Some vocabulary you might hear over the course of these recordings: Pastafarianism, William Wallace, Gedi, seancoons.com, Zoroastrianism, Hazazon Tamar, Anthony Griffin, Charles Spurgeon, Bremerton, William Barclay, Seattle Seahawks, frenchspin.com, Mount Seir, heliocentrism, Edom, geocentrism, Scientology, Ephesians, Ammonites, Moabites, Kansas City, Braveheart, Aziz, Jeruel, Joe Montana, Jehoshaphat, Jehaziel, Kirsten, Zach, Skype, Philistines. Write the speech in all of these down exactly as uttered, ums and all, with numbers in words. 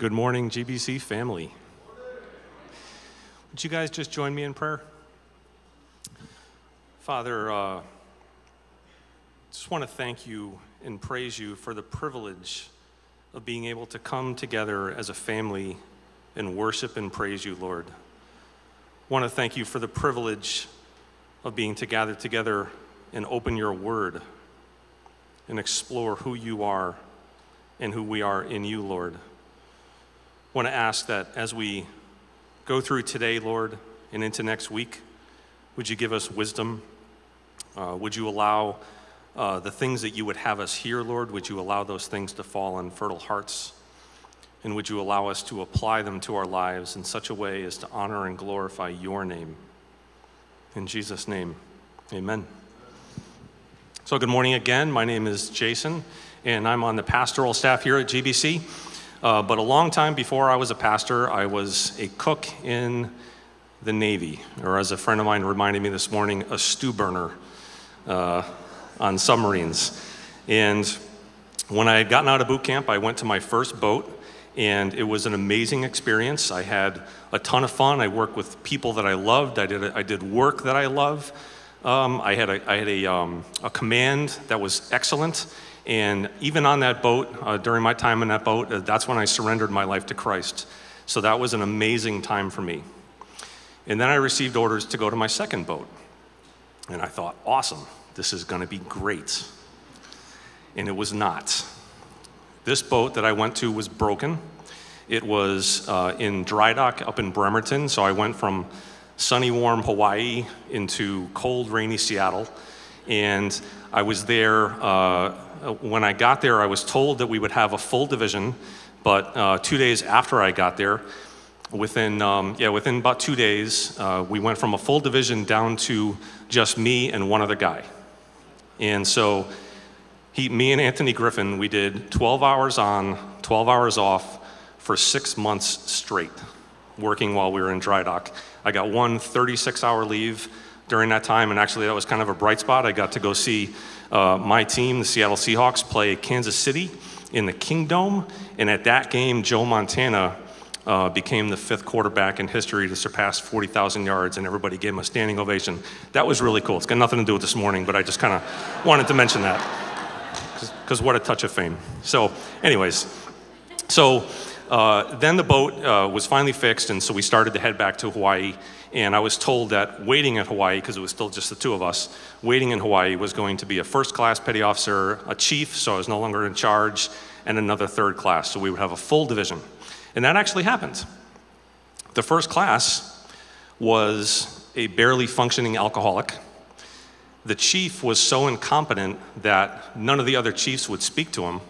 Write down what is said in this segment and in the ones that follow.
Good morning, G B C family. Would you guys just join me in prayer? Father, I uh, just want to thank you and praise you for the privilege of being able to come together as a family and worship and praise you, Lord. I want to thank you for the privilege of being to gather together and open your word and explore who you are and who we are in you, Lord. I want to ask that as we go through today, Lord, and into next week, would you give us wisdom? Uh, would you allow uh, the things that you would have us hear, Lord, would you allow those things to fall on fertile hearts? And would you allow us to apply them to our lives in such a way as to honor and glorify your name? In Jesus' name, amen. So good morning again. My name is Jason, and I'm on the pastoral staff here at G B C. Uh, but a long time before I was a pastor, I was a cook in the Navy, or as a friend of mine reminded me this morning, a stew burner uh, on submarines. And when I had gotten out of boot camp, I went to my first boat, and it was an amazing experience. I had a ton of fun. I worked with people that I loved. I did, I did work that I love. Um, I had, a, I had a, um, a command that was excellent. And even on that boat, uh, during my time in that boat, uh, that's when I surrendered my life to Christ. So that was an amazing time for me. And then I received orders to go to my second boat. And I thought, awesome, this is gonna be great. And it was not. This boat that I went to was broken. It was uh, in dry dock up in Bremerton. So I went from sunny, warm Hawaii into cold, rainy Seattle. And I was there. Uh, When I got there, I was told that we would have a full division, but uh, two days after I got there, within, um, yeah, within about two days, uh, we went from a full division down to just me and one other guy. And so he, me and Anthony Griffin, we did twelve hours on, twelve hours off for six months straight, working while we were in dry dock. I got one thirty-six hour leave during that time, and actually that was kind of a bright spot. I got to go see Uh, my team, the Seattle Seahawks, play Kansas City in the Kingdome, and at that game, Joe Montana uh, became the fifth quarterback in history to surpass forty thousand yards, and everybody gave him a standing ovation. That was really cool. It's got nothing to do with this morning, but I just kind of wanted to mention that, because what a touch of fame. So anyways, so uh, then the boat uh, was finally fixed, and so we started to head back to Hawaii. And I was told that waiting in Hawaii, because it was still just the two of us, waiting in Hawaii was going to be a first class petty officer, a chief, so I was no longer in charge, and another third class, so we would have a full division. And that actually happened. The first class was a barely functioning alcoholic. The chief was so incompetent that none of the other chiefs would speak to him.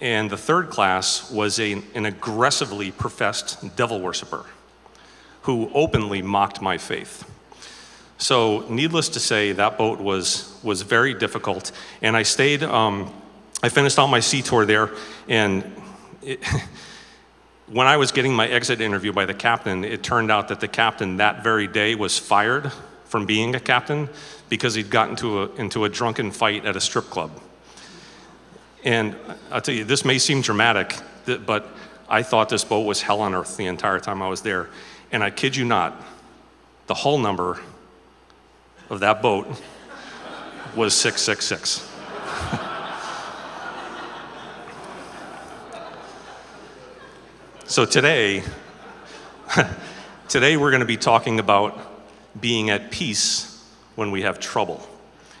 And the third class was a, an aggressively professed devil worshiper who openly mocked my faith. So needless to say, that boat was, was very difficult. And I stayed, um, I finished out my sea tour there. And it, when I was getting my exit interview by the captain, it turned out that the captain that very day was fired from being a captain because he'd gotten into a, into a drunken fight at a strip club. And I'll tell you, this may seem dramatic, but I thought this boat was hell on earth the entire time I was there. And I kid you not, the hull number of that boat was six six six. So today, today we're going to be talking about being at peace when we have trouble.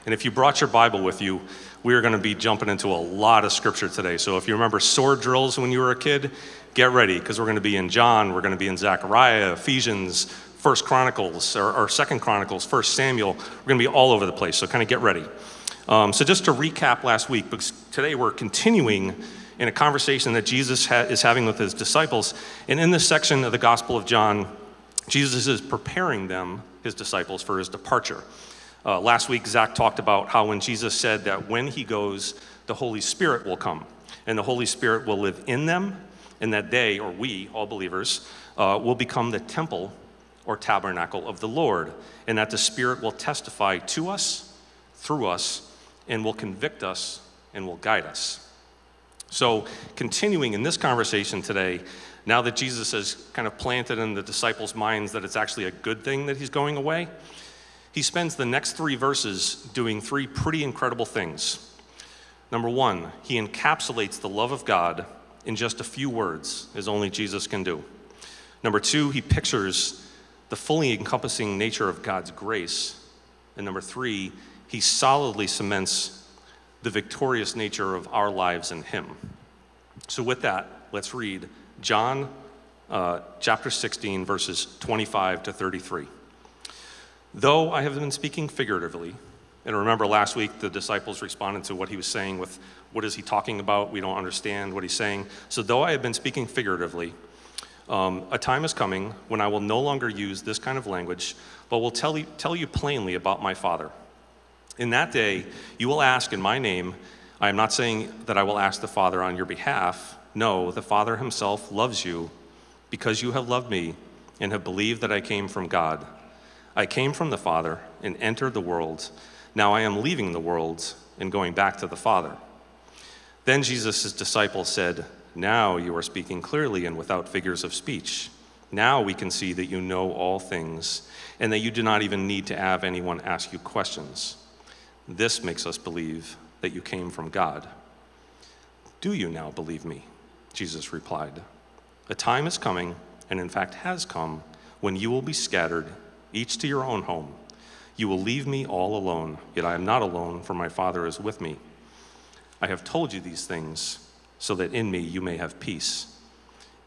And if you brought your Bible with you, we are going to be jumping into a lot of scripture today. So if you remember sword drills when you were a kid, get ready, because we're going to be in John, we're going to be in Zechariah, Ephesians, First Chronicles, or, or Second Chronicles, First Samuel. We're going to be all over the place, so kind of get ready. Um, so just to recap last week, because today we're continuing in a conversation that Jesus ha is having with his disciples. And in this section of the Gospel of John, Jesus is preparing them, his disciples, for his departure. Uh, last week, Zach talked about how when Jesus said that when he goes, the Holy Spirit will come, and the Holy Spirit will live in them, and that they, or we, all believers, uh, will become the temple or tabernacle of the Lord, and that the Spirit will testify to us, through us, and will convict us, and will guide us. So continuing in this conversation today, now that Jesus has kind of planted in the disciples' minds that it's actually a good thing that he's going away, he spends the next three verses doing three pretty incredible things. Number one, he encapsulates the love of God in just a few words, as only Jesus can do. Number two, he pictures the fully encompassing nature of God's grace. And number three, he solidly cements the victorious nature of our lives in him. So with that, let's read John uh, chapter sixteen, verses twenty-five to thirty-three. Though I have been speaking figuratively, and remember last week the disciples responded to what he was saying with, what is he talking about? We don't understand what he's saying. So though I have been speaking figuratively, um, a time is coming when I will no longer use this kind of language, but will tell you, tell you plainly about my Father. In that day, you will ask in my name. I am not saying that I will ask the Father on your behalf. No, the Father himself loves you because you have loved me and have believed that I came from God. I came from the Father and entered the world. Now I am leaving the world and going back to the Father. Then Jesus' disciples said, now you are speaking clearly and without figures of speech. Now we can see that you know all things and that you do not even need to have anyone ask you questions. This makes us believe that you came from God. Do you now believe me? Jesus replied, a time is coming, and in fact has come, when you will be scattered, each to your own home. You will leave me all alone, yet I am not alone, for my Father is with me. I have told you these things, so that in me you may have peace.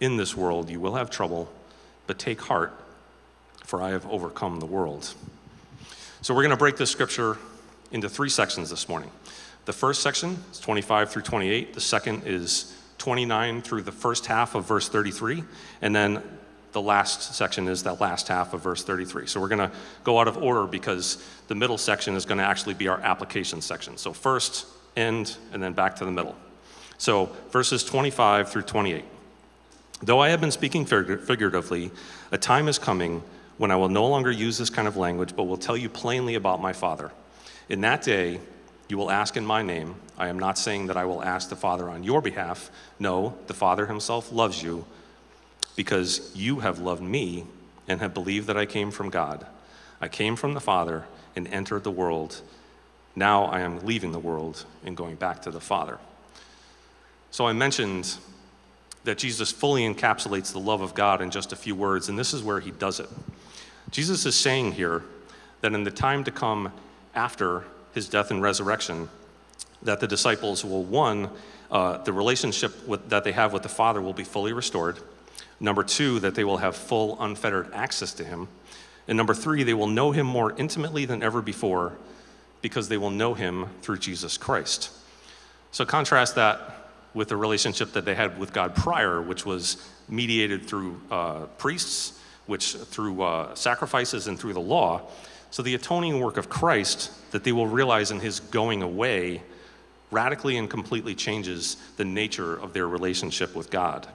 In this world you will have trouble, but take heart, for I have overcome the world. So we're going to break this scripture into three sections this morning. The first section is twenty-five through twenty-eight. The second is twenty-nine through the first half of verse thirty-three. And then the last section is that last half of verse thirty-three. So we're going to go out of order because the middle section is going to actually be our application section. So first, end, and then back to the middle. So verses twenty-five through twenty-eight. Though I have been speaking figuratively, a time is coming when I will no longer use this kind of language, but will tell you plainly about my Father. In that day, you will ask in my name. I am not saying that I will ask the Father on your behalf. No, the Father himself loves you because you have loved me and have believed that I came from God. I came from the Father and entered the world. Now I am leaving the world and going back to the Father. So I mentioned that Jesus fully encapsulates the love of God in just a few words, and this is where he does it. Jesus is saying here that in the time to come after his death and resurrection, that the disciples will, one, uh, the relationship with, that they have with the Father will be fully restored. Number two, that they will have full, unfettered access to him. And number three, they will know him more intimately than ever before because they will know him through Jesus Christ. So contrast that with the relationship that they had with God prior, which was mediated through uh, priests, which through uh, sacrifices and through the law. So the atoning work of Christ that they will realize in his going away radically and completely changes the nature of their relationship with God.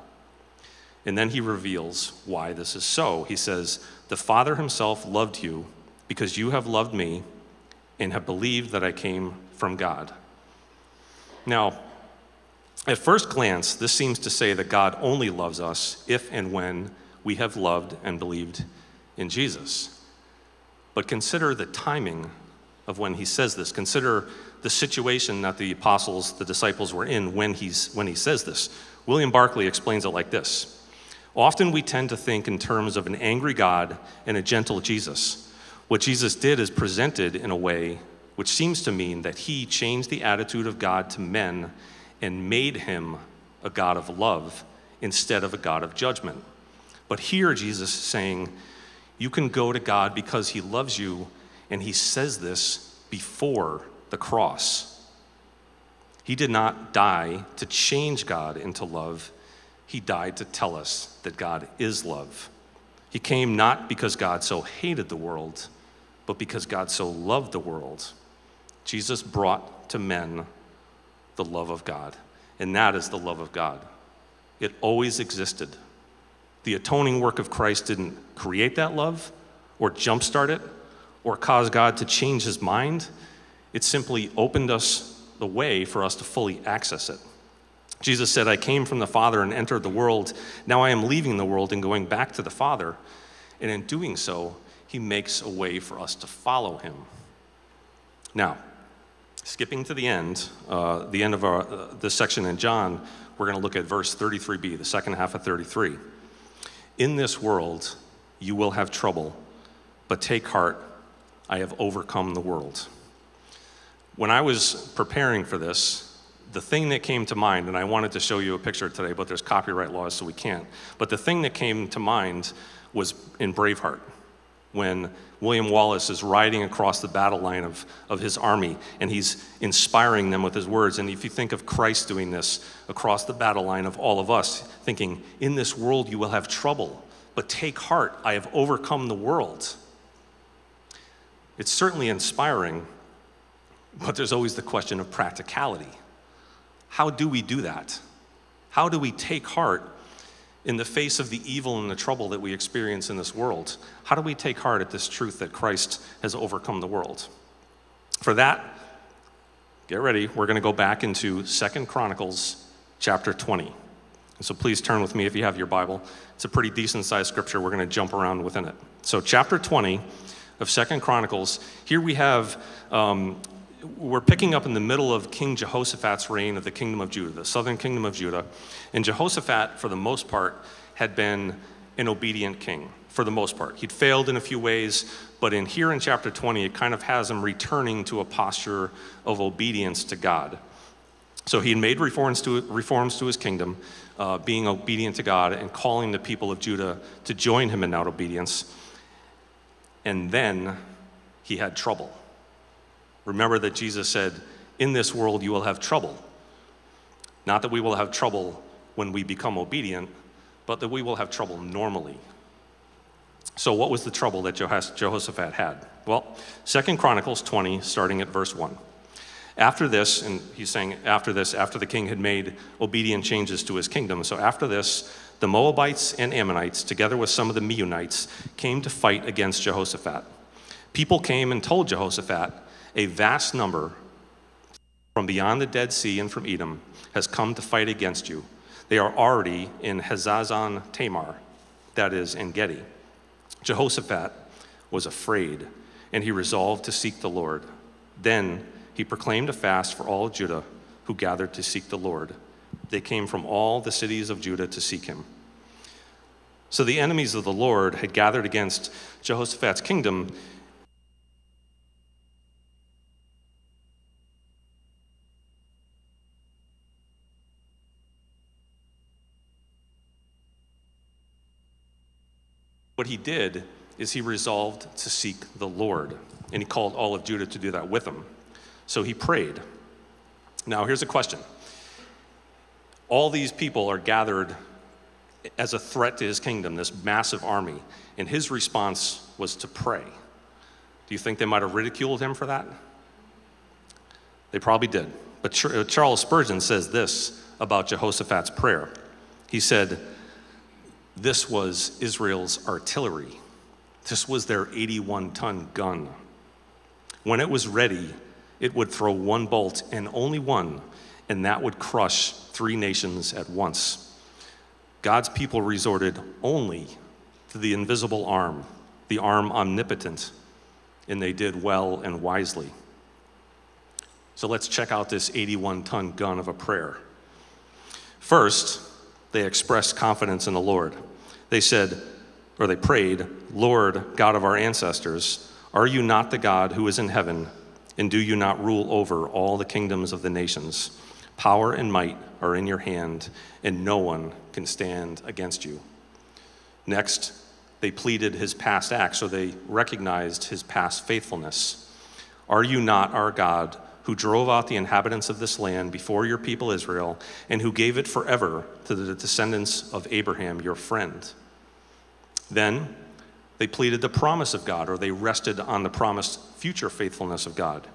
And then he reveals why this is so. He says, the Father himself loved you because you have loved me and have believed that I came from God. Now, at first glance, this seems to say that God only loves us if and when we have loved and believed in Jesus. But consider the timing of when he says this. Consider the situation that the apostles, the disciples were in when, he's, when he says this. William Barclay explains it like this. Often we tend to think in terms of an angry God and a gentle Jesus. What Jesus did is presented in a way which seems to mean that he changed the attitude of God to men and made him a God of love instead of a God of judgment. But here Jesus is saying, you can go to God because he loves you, and he says this before the cross. He did not die to change God into love. He died to tell us that God is love. He came not because God so hated the world, but because God so loved the world. Jesus brought to men the love of God, and that is the love of God. It always existed. The atoning work of Christ didn't create that love or jumpstart it or cause God to change his mind. It simply opened us the way for us to fully access it. Jesus said, I came from the Father and entered the world. Now I am leaving the world and going back to the Father. And in doing so, he makes a way for us to follow him. Now, skipping to the end, uh, the end of our, uh, this section in John, we're going to look at verse thirty-three b, the second half of thirty-three. In this world, you will have trouble, but take heart, I have overcome the world. When I was preparing for this, the thing that came to mind, and I wanted to show you a picture today, but there's copyright laws, so we can't. But the thing that came to mind was in Braveheart, when William Wallace is riding across the battle line of, of his army, and he's inspiring them with his words. And if you think of Christ doing this across the battle line of all of us, thinking, in this world you will have trouble, but take heart, I have overcome the world. It's certainly inspiring, but there's always the question of practicality. How do we do that? How do we take heart in the face of the evil and the trouble that we experience in this world? How do we take heart at this truth that Christ has overcome the world? For that, get ready, we're going to go back into Second Chronicles chapter twenty. And so please turn with me if you have your Bible. It's a pretty decent-sized scripture. We're going to jump around within it. So chapter twenty of Second Chronicles, here we have, um, we're picking up in the middle of King Jehoshaphat's reign of the kingdom of Judah, the southern kingdom of Judah. And Jehoshaphat, for the most part, had been an obedient king, for the most part. He'd failed in a few ways, but in here in chapter twenty, it kind of has him returning to a posture of obedience to God. So he had made reforms to, reforms to his kingdom, uh, being obedient to God and calling the people of Judah to join him in that obedience. And then he had trouble. Remember that Jesus said, in this world you will have trouble. Not that we will have trouble when we become obedient, but that we will have trouble normally. So what was the trouble that Jehoshaphat had? Well, Second Chronicles twenty, starting at verse one. After this, and he's saying after this, after the king had made obedient changes to his kingdom, so after this, the Moabites and Ammonites, together with some of the Meunites, came to fight against Jehoshaphat. People came and told Jehoshaphat, a vast number from beyond the Dead Sea and from Edom has come to fight against you. They are already in Hazazon Tamar, that is, in Gedi. Jehoshaphat was afraid, and he resolved to seek the Lord. Then he proclaimed a fast for all Judah who gathered to seek the Lord. They came from all the cities of Judah to seek him. So the enemies of the Lord had gathered against Jehoshaphat's kingdom, what he did is he resolved to seek the Lord, and he called all of Judah to do that with him. So he prayed. Now, here's a question. All these people are gathered as a threat to his kingdom, this massive army, and his response was to pray. Do you think they might have ridiculed him for that? They probably did. But Charles Spurgeon says this about Jehoshaphat's prayer. He said, this was Israel's artillery. This was their eighty-one ton gun. When it was ready, it would throw one bolt and only one, and that would crush three nations at once. God's people resorted only to the invisible arm, the arm omnipotent, and they did well and wisely. So let's check out this eighty-one ton gun of a prayer. First, they expressed confidence in the Lord. They said, or they prayed, Lord, God of our ancestors, are you not the God who is in heaven, and do you not rule over all the kingdoms of the nations? Power and might are in your hand, and no one can stand against you. Next, they pleaded his past acts, so they recognized his past faithfulness. Are you not our God, who drove out the inhabitants of this land before your people Israel, and who gave it forever to the descendants of Abraham, your friend? Then they pleaded the promise of God, or they rested on the promised future faithfulness of God.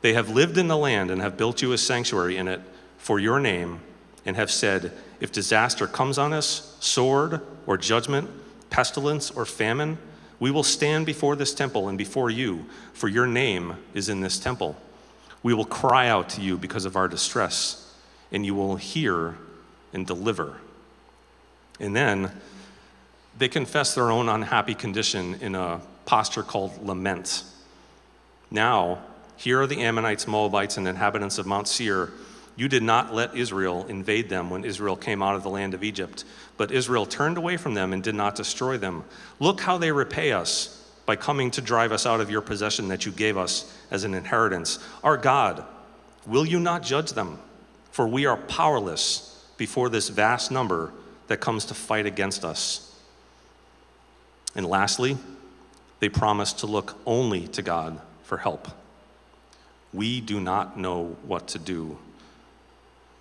They have lived in the land and have built you a sanctuary in it for your name, and have said, if disaster comes on us, sword or judgment, pestilence or famine, we will stand before this temple and before you, for your name is in this temple. We will cry out to you because of our distress, and you will hear and deliver. And then they confess their own unhappy condition in a posture called lament. Now, here are the Ammonites, Moabites, and inhabitants of Mount Seir. You did not let Israel invade them when Israel came out of the land of Egypt, but Israel turned away from them and did not destroy them. Look how they repay us by coming to drive us out of your possession that you gave us as an inheritance. Our God, will you not judge them? For we are powerless before this vast number that comes to fight against us. And lastly, they promise to look only to God for help. We do not know what to do,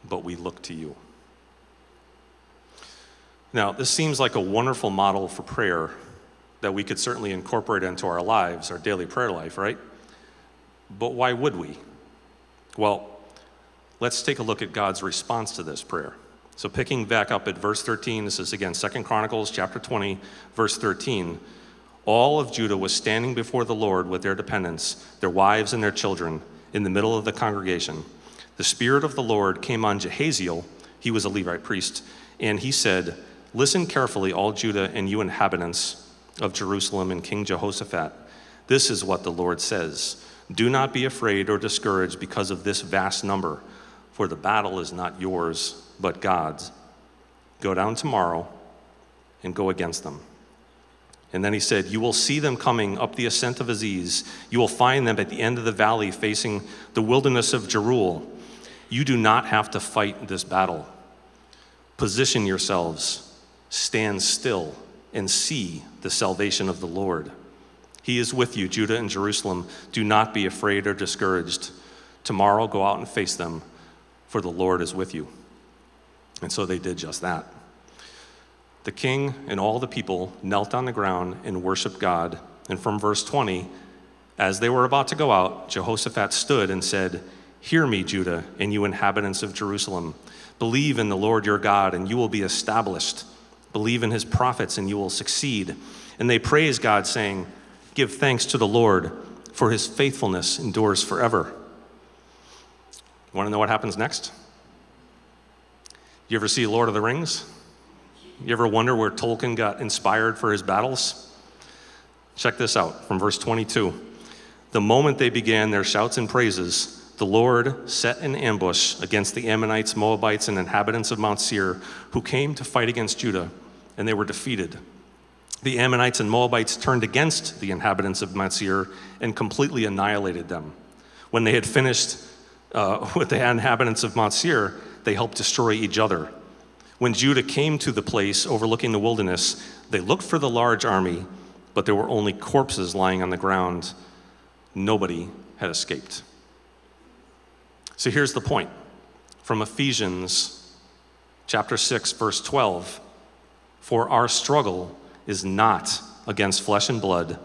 but we look to you. Now, this seems like a wonderful model for prayer that we could certainly incorporate into our lives, our daily prayer life, right? But why would we? Well, let's take a look at God's response to this prayer. So picking back up at verse thirteen, this is again Second Chronicles chapter twenty, verse thirteen. All of Judah was standing before the Lord with their dependents, their wives and their children, in the middle of the congregation. The Spirit of the Lord came on Jehaziel, he was a Levite priest, and he said, listen carefully, all Judah and you inhabitants of Jerusalem and King Jehoshaphat. This is what the Lord says. Do not be afraid or discouraged because of this vast number, for the battle is not yours, but God's. Go down tomorrow and go against them. And then he said, you will see them coming up the ascent of Aziz. You will find them at the end of the valley facing the wilderness of Jeruel. You do not have to fight this battle. Position yourselves, stand still, and see the salvation of the Lord. He is with you, Judah and Jerusalem. Do not be afraid or discouraged. Tomorrow go out and face them, for the Lord is with you. And so they did just that. The king and all the people knelt on the ground and worshiped God. And from verse twenty, as they were about to go out, Jehoshaphat stood and said, hear me, Judah, and you inhabitants of Jerusalem. Believe in the Lord your God, and you will be established. Believe in his prophets, and you will succeed. And they praised God, saying, give thanks to the Lord, for his faithfulness endures forever. You want to know what happens next? You ever see Lord of the Rings? You ever wonder where Tolkien got inspired for his battles? Check this out from verse twenty-two. The moment they began their shouts and praises, the Lord set an ambush against the Ammonites, Moabites, and inhabitants of Mount Seir, who came to fight against Judah, and they were defeated. The Ammonites and Moabites turned against the inhabitants of Mount Seir and completely annihilated them. When they had finished uh, with the inhabitants of Mount Seir, they helped destroy each other. When Judah came to the place overlooking the wilderness, they looked for the large army, but there were only corpses lying on the ground. Nobody had escaped. So here's the point from Ephesians chapter six, verse twelve. For our struggle is not against flesh and blood,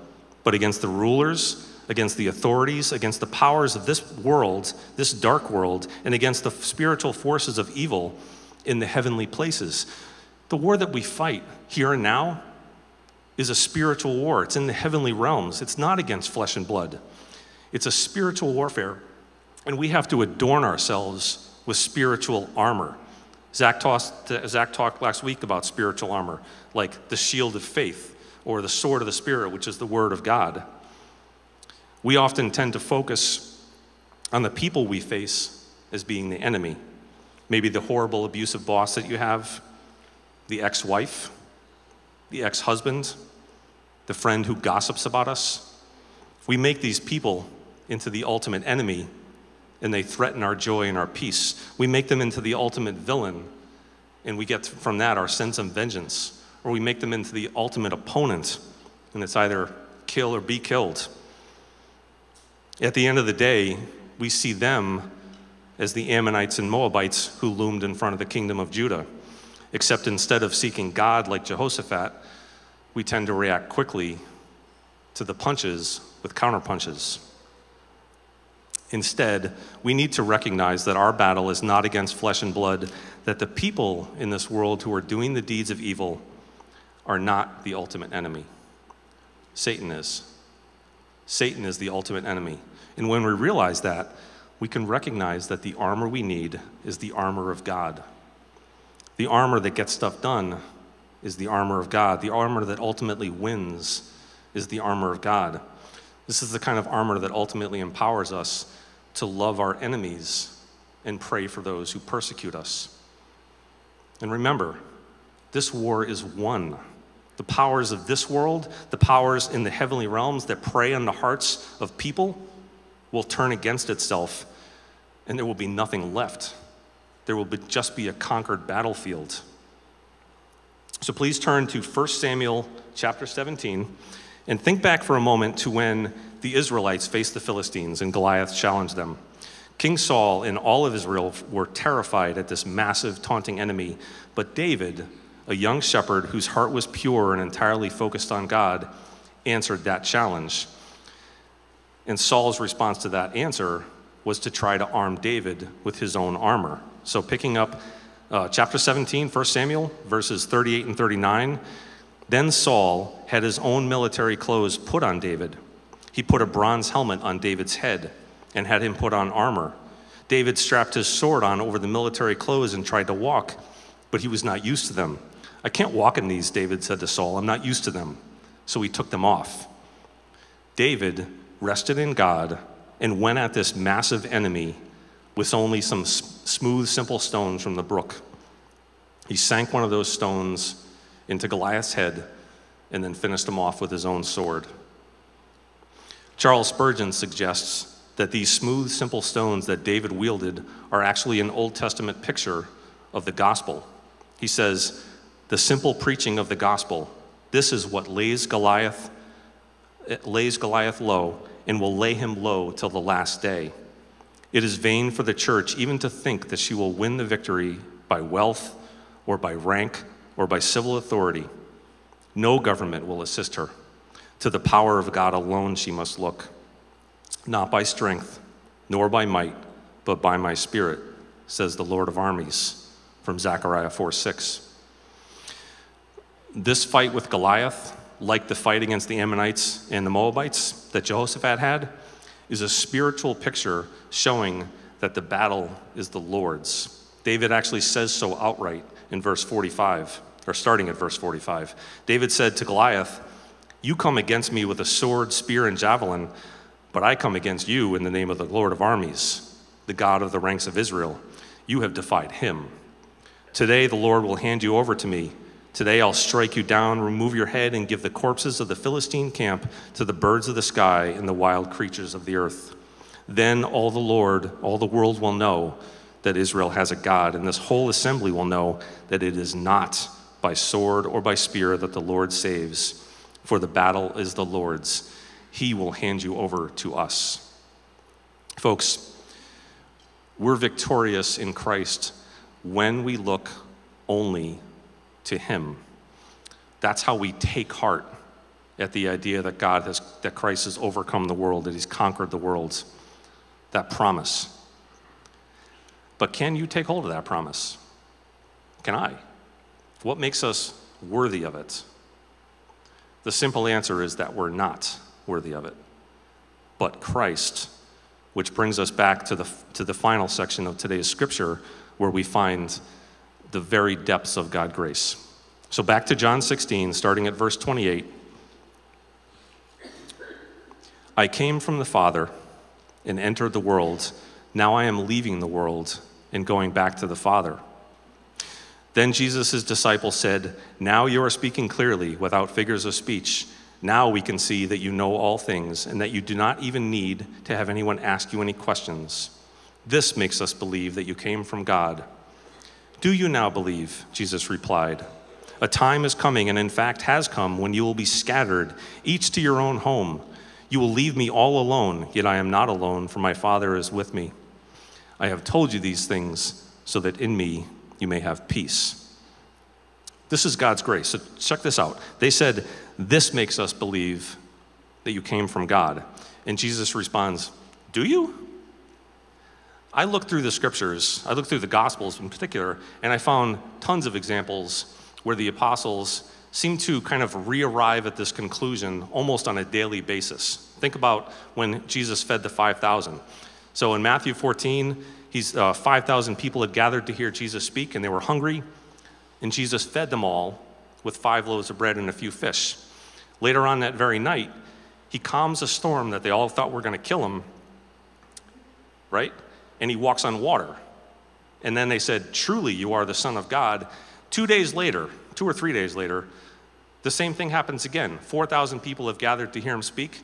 but against the rulers, against the authorities, against the powers of this world, this dark world, and against the spiritual forces of evil in the heavenly places. The war that we fight here and now is a spiritual war. It's in the heavenly realms. It's not against flesh and blood. It's a spiritual warfare. And we have to adorn ourselves with spiritual armor. Zach, tossed, Zach talked last week about spiritual armor, like the shield of faith or the sword of the Spirit, which is the word of God. We often tend to focus on the people we face as being the enemy. Maybe the horrible, abusive boss that you have, the ex-wife, the ex-husband, the friend who gossips about us. If we make these people into the ultimate enemy, and they threaten our joy and our peace. We make them into the ultimate villain, and we get from that our sense of vengeance. Or we make them into the ultimate opponent, and it's either kill or be killed. At the end of the day, we see them as the Ammonites and Moabites who loomed in front of the kingdom of Judah. Except instead of seeking God like Jehoshaphat, we tend to react quickly to the punches with counterpunches. Instead, we need to recognize that our battle is not against flesh and blood, that the people in this world who are doing the deeds of evil are not the ultimate enemy. Satan is. Satan is the ultimate enemy. And when we realize that, we can recognize that the armor we need is the armor of God. The armor that gets stuff done is the armor of God. The armor that ultimately wins is the armor of God. This is the kind of armor that ultimately empowers us to love our enemies and pray for those who persecute us. And remember, this war is won. The powers of this world, the powers in the heavenly realms that prey on the hearts of people will turn against itself, and there will be nothing left. There will be, just be a conquered battlefield. So please turn to First Samuel chapter seventeen and think back for a moment to when the Israelites faced the Philistines and Goliath challenged them. King Saul and all of Israel were terrified at this massive, taunting enemy, but David, a young shepherd whose heart was pure and entirely focused on God, answered that challenge. And Saul's response to that answer was to try to arm David with his own armor. So picking up uh, chapter seventeen, First Samuel, verses thirty-eight and thirty-nine, then Saul had his own military clothes put on David. He put a bronze helmet on David's head and had him put on armor. David strapped his sword on over the military clothes and tried to walk, but he was not used to them. I can't walk in these, David said to Saul. I'm not used to them. So he took them off. David rested in God and went at this massive enemy with only some smooth, simple stones from the brook. He sank one of those stones into Goliath's head and then finished him off with his own sword. Charles Spurgeon suggests that these smooth, simple stones that David wielded are actually an Old Testament picture of the gospel. He says, the simple preaching of the gospel, this is what lays Goliath, lays Goliath low and will lay him low till the last day. It is vain for the church even to think that she will win the victory by wealth or by rank or by civil authority. No government will assist her. To the power of God alone she must look. Not by strength, nor by might, but by my spirit, says the Lord of armies, from Zechariah four six. This fight with Goliath, like the fight against the Ammonites and the Moabites that Jehoshaphat had, is a spiritual picture showing that the battle is the Lord's. David actually says so outright in verse forty-five, or starting at verse forty-five. David said to Goliath, "You come against me with a sword, spear, and javelin, but I come against you in the name of the Lord of armies, the God of the ranks of Israel. You have defied him. Today the Lord will hand you over to me. Today I'll strike you down, remove your head, and give the corpses of the Philistine camp to the birds of the sky and the wild creatures of the earth. Then all the Lord, all the world will know that Israel has a God, and this whole assembly will know that it is not by sword or by spear that the Lord saves, for the battle is the Lord's. He will hand you over to us." Folks, we're victorious in Christ when we look only to him. That's how we take heart at the idea that God has, that Christ has overcome the world, that he's conquered the world, that promise. But can you take hold of that promise? Can I? What makes us worthy of it? The simple answer is that we're not worthy of it. But Christ, which brings us back to the, to the final section of today's scripture, where we find the very depths of God's grace. So back to John sixteen, starting at verse twenty-eight. I came from the Father and entered the world. Now I am leaving the world and going back to the Father. Then Jesus' disciples said, "Now you are speaking clearly without figures of speech. Now we can see that you know all things and that you do not even need to have anyone ask you any questions. This makes us believe that you came from God." "Do you now believe?" Jesus replied. "A time is coming, and in fact has come, when you will be scattered, each to your own home. You will leave me all alone, yet I am not alone, for my Father is with me. I have told you these things so that in me you may have peace." This is God's grace. So check this out. They said, "This makes us believe that you came from God." And Jesus responds, "Do you?" I looked through the scriptures, I looked through the Gospels in particular, and I found tons of examples where the apostles seem to kind of re-arrive at this conclusion almost on a daily basis. Think about when Jesus fed the five thousand. So in Matthew fourteen, he's uh, five thousand people had gathered to hear Jesus speak, and they were hungry. And Jesus fed them all with five loaves of bread and a few fish. Later on that very night, he calms a storm that they all thought were going to kill him, right? And he walks on water. And then they said, "Truly, you are the Son of God." Two days later, two or three days later, the same thing happens again. four thousand people have gathered to hear him speak.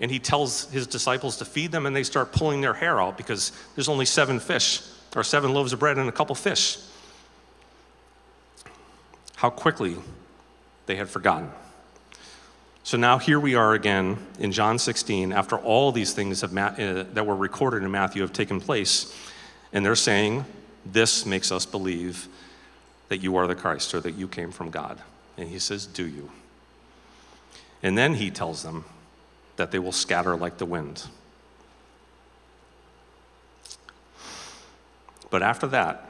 And he tells his disciples to feed them, and they start pulling their hair out because there's only seven fish, or seven loaves of bread and a couple fish. How quickly they had forgotten. So now here we are again in John sixteen, after all these things have ma- uh, that were recorded in Matthew have taken place, and they're saying, "This makes us believe that you are the Christ, or that you came from God." And he says, "Do you?" And then he tells them that they will scatter like the wind. But after that,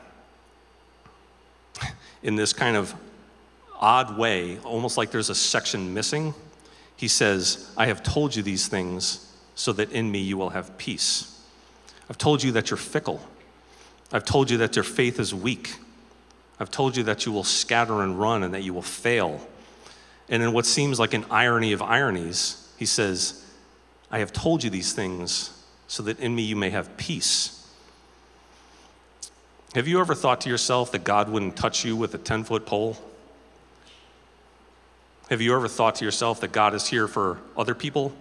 in this kind of odd way, almost like there's a section missing, he says, "I have told you these things so that in me you will have peace. I've told you that you're fickle. I've told you that your faith is weak. I've told you that you will scatter and run and that you will fail." And in what seems like an irony of ironies, he says, "I have told you these things so that in me you may have peace." Have you ever thought to yourself that God wouldn't touch you with a ten-foot pole? Have you ever thought to yourself that God is here for other people,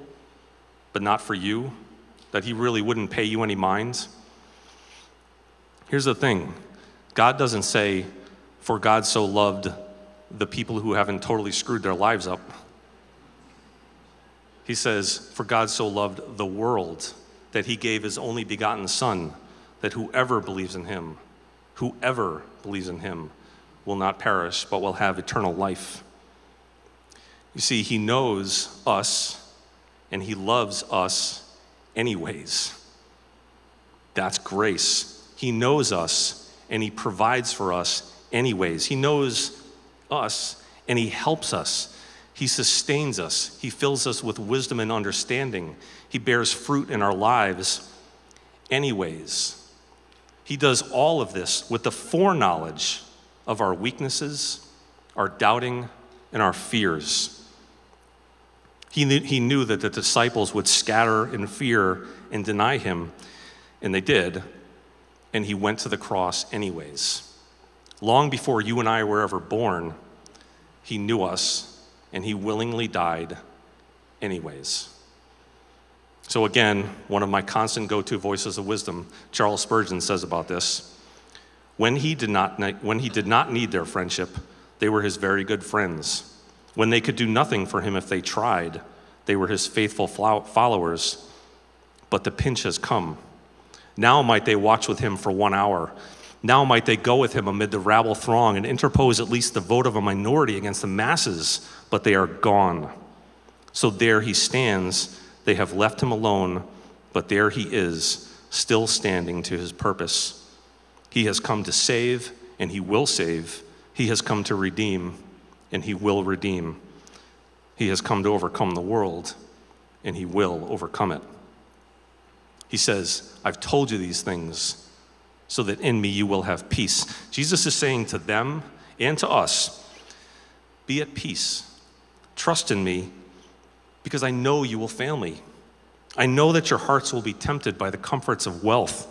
but not for you? That he really wouldn't pay you any mind? Here's the thing. God doesn't say, "For God so loved the people who haven't totally screwed their lives up." He says, "For God so loved the world that he gave his only begotten Son, that whoever believes in him, whoever believes in him will not perish, but will have eternal life." You see, he knows us, and he loves us anyways. That's grace. He knows us, and he provides for us anyways. He knows us, and he helps us. He sustains us. He fills us with wisdom and understanding. He bears fruit in our lives anyways. He does all of this with the foreknowledge of our weaknesses, our doubting, and our fears. He knew, he knew that the disciples would scatter in fear and deny him, and they did, and he went to the cross anyways. Long before you and I were ever born, he knew us, and he willingly died anyways. So again, one of my constant go-to voices of wisdom, Charles Spurgeon, says about this, when he did not, when he did not need their friendship, they were his very good friends. When they could do nothing for him if they tried, they were his faithful followers, but the pinch has come. Now might they watch with him for one hour. Now might they go with him amid the rabble throng and interpose at least the vote of a minority against the masses, but they are gone. So there he stands. They have left him alone, but there he is, still standing to his purpose. He has come to save, and he will save. He has come to redeem, and he will redeem. He has come to overcome the world, and he will overcome it. He says, "I've told you these things so that in me you will have peace." Jesus is saying to them and to us, be at peace, trust in me, because I know you will fail me. I know that your hearts will be tempted by the comforts of wealth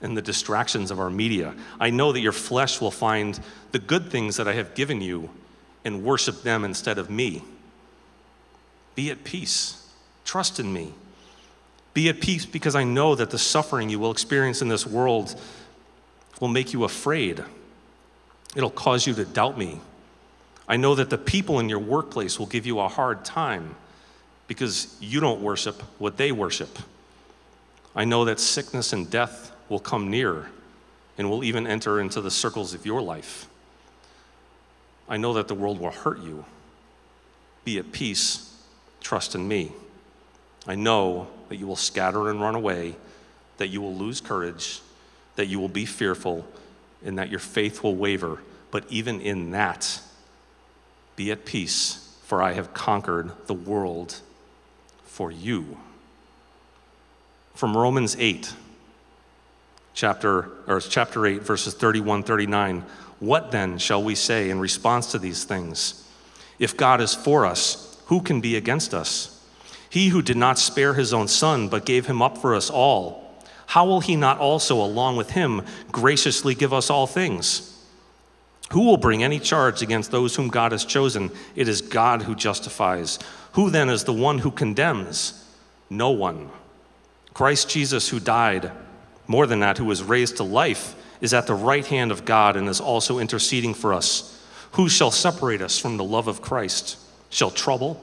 and the distractions of our media. I know that your flesh will find the good things that I have given you and worship them instead of me. Be at peace. Trust in me. Be at peace because I know that the suffering you will experience in this world will make you afraid. It'll cause you to doubt me. I know that the people in your workplace will give you a hard time, because you don't worship what they worship. I know that sickness and death will come near and will even enter into the circles of your life. I know that the world will hurt you. Be at peace, trust in me. I know that you will scatter and run away, that you will lose courage, that you will be fearful, and that your faith will waver. But even in that, be at peace, for I have conquered the world for you. from Romans eight, chapter, or chapter eight, verses thirty-one, thirty-nine. What then shall we say in response to these things? If God is for us, who can be against us? He who did not spare his own son, but gave him up for us all, how will he not also, along with him, graciously give us all things? Who will bring any charge against those whom God has chosen? It is God who justifies. Who then is the one who condemns? No one. Christ Jesus, who died, more than that, who was raised to life, is at the right hand of God and is also interceding for us. Who shall separate us from the love of Christ? Shall trouble,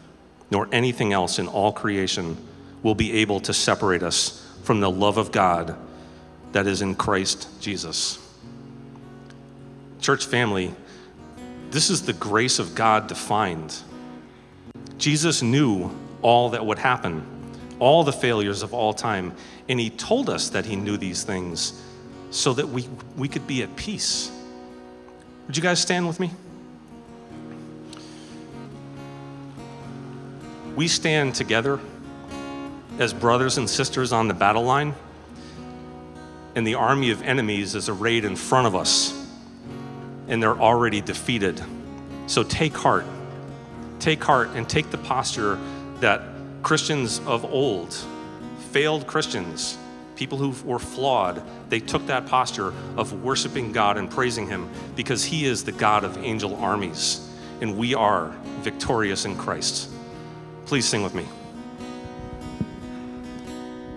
nor anything else in all creation will be able to separate us from the love of God that is in Christ Jesus. Church family, this is the grace of God defined. Jesus knew all that would happen, all the failures of all time, and he told us that he knew these things so that we, we could be at peace. Would you guys stand with me? We stand together as brothers and sisters on the battle line, and the army of enemies is arrayed in front of us, and they're already defeated. So take heart, take heart and take the posture that Christians of old, failed Christians, people who were flawed, they took that posture of worshiping God and praising him because he is the God of angel armies, and we are victorious in Christ. Please sing with me.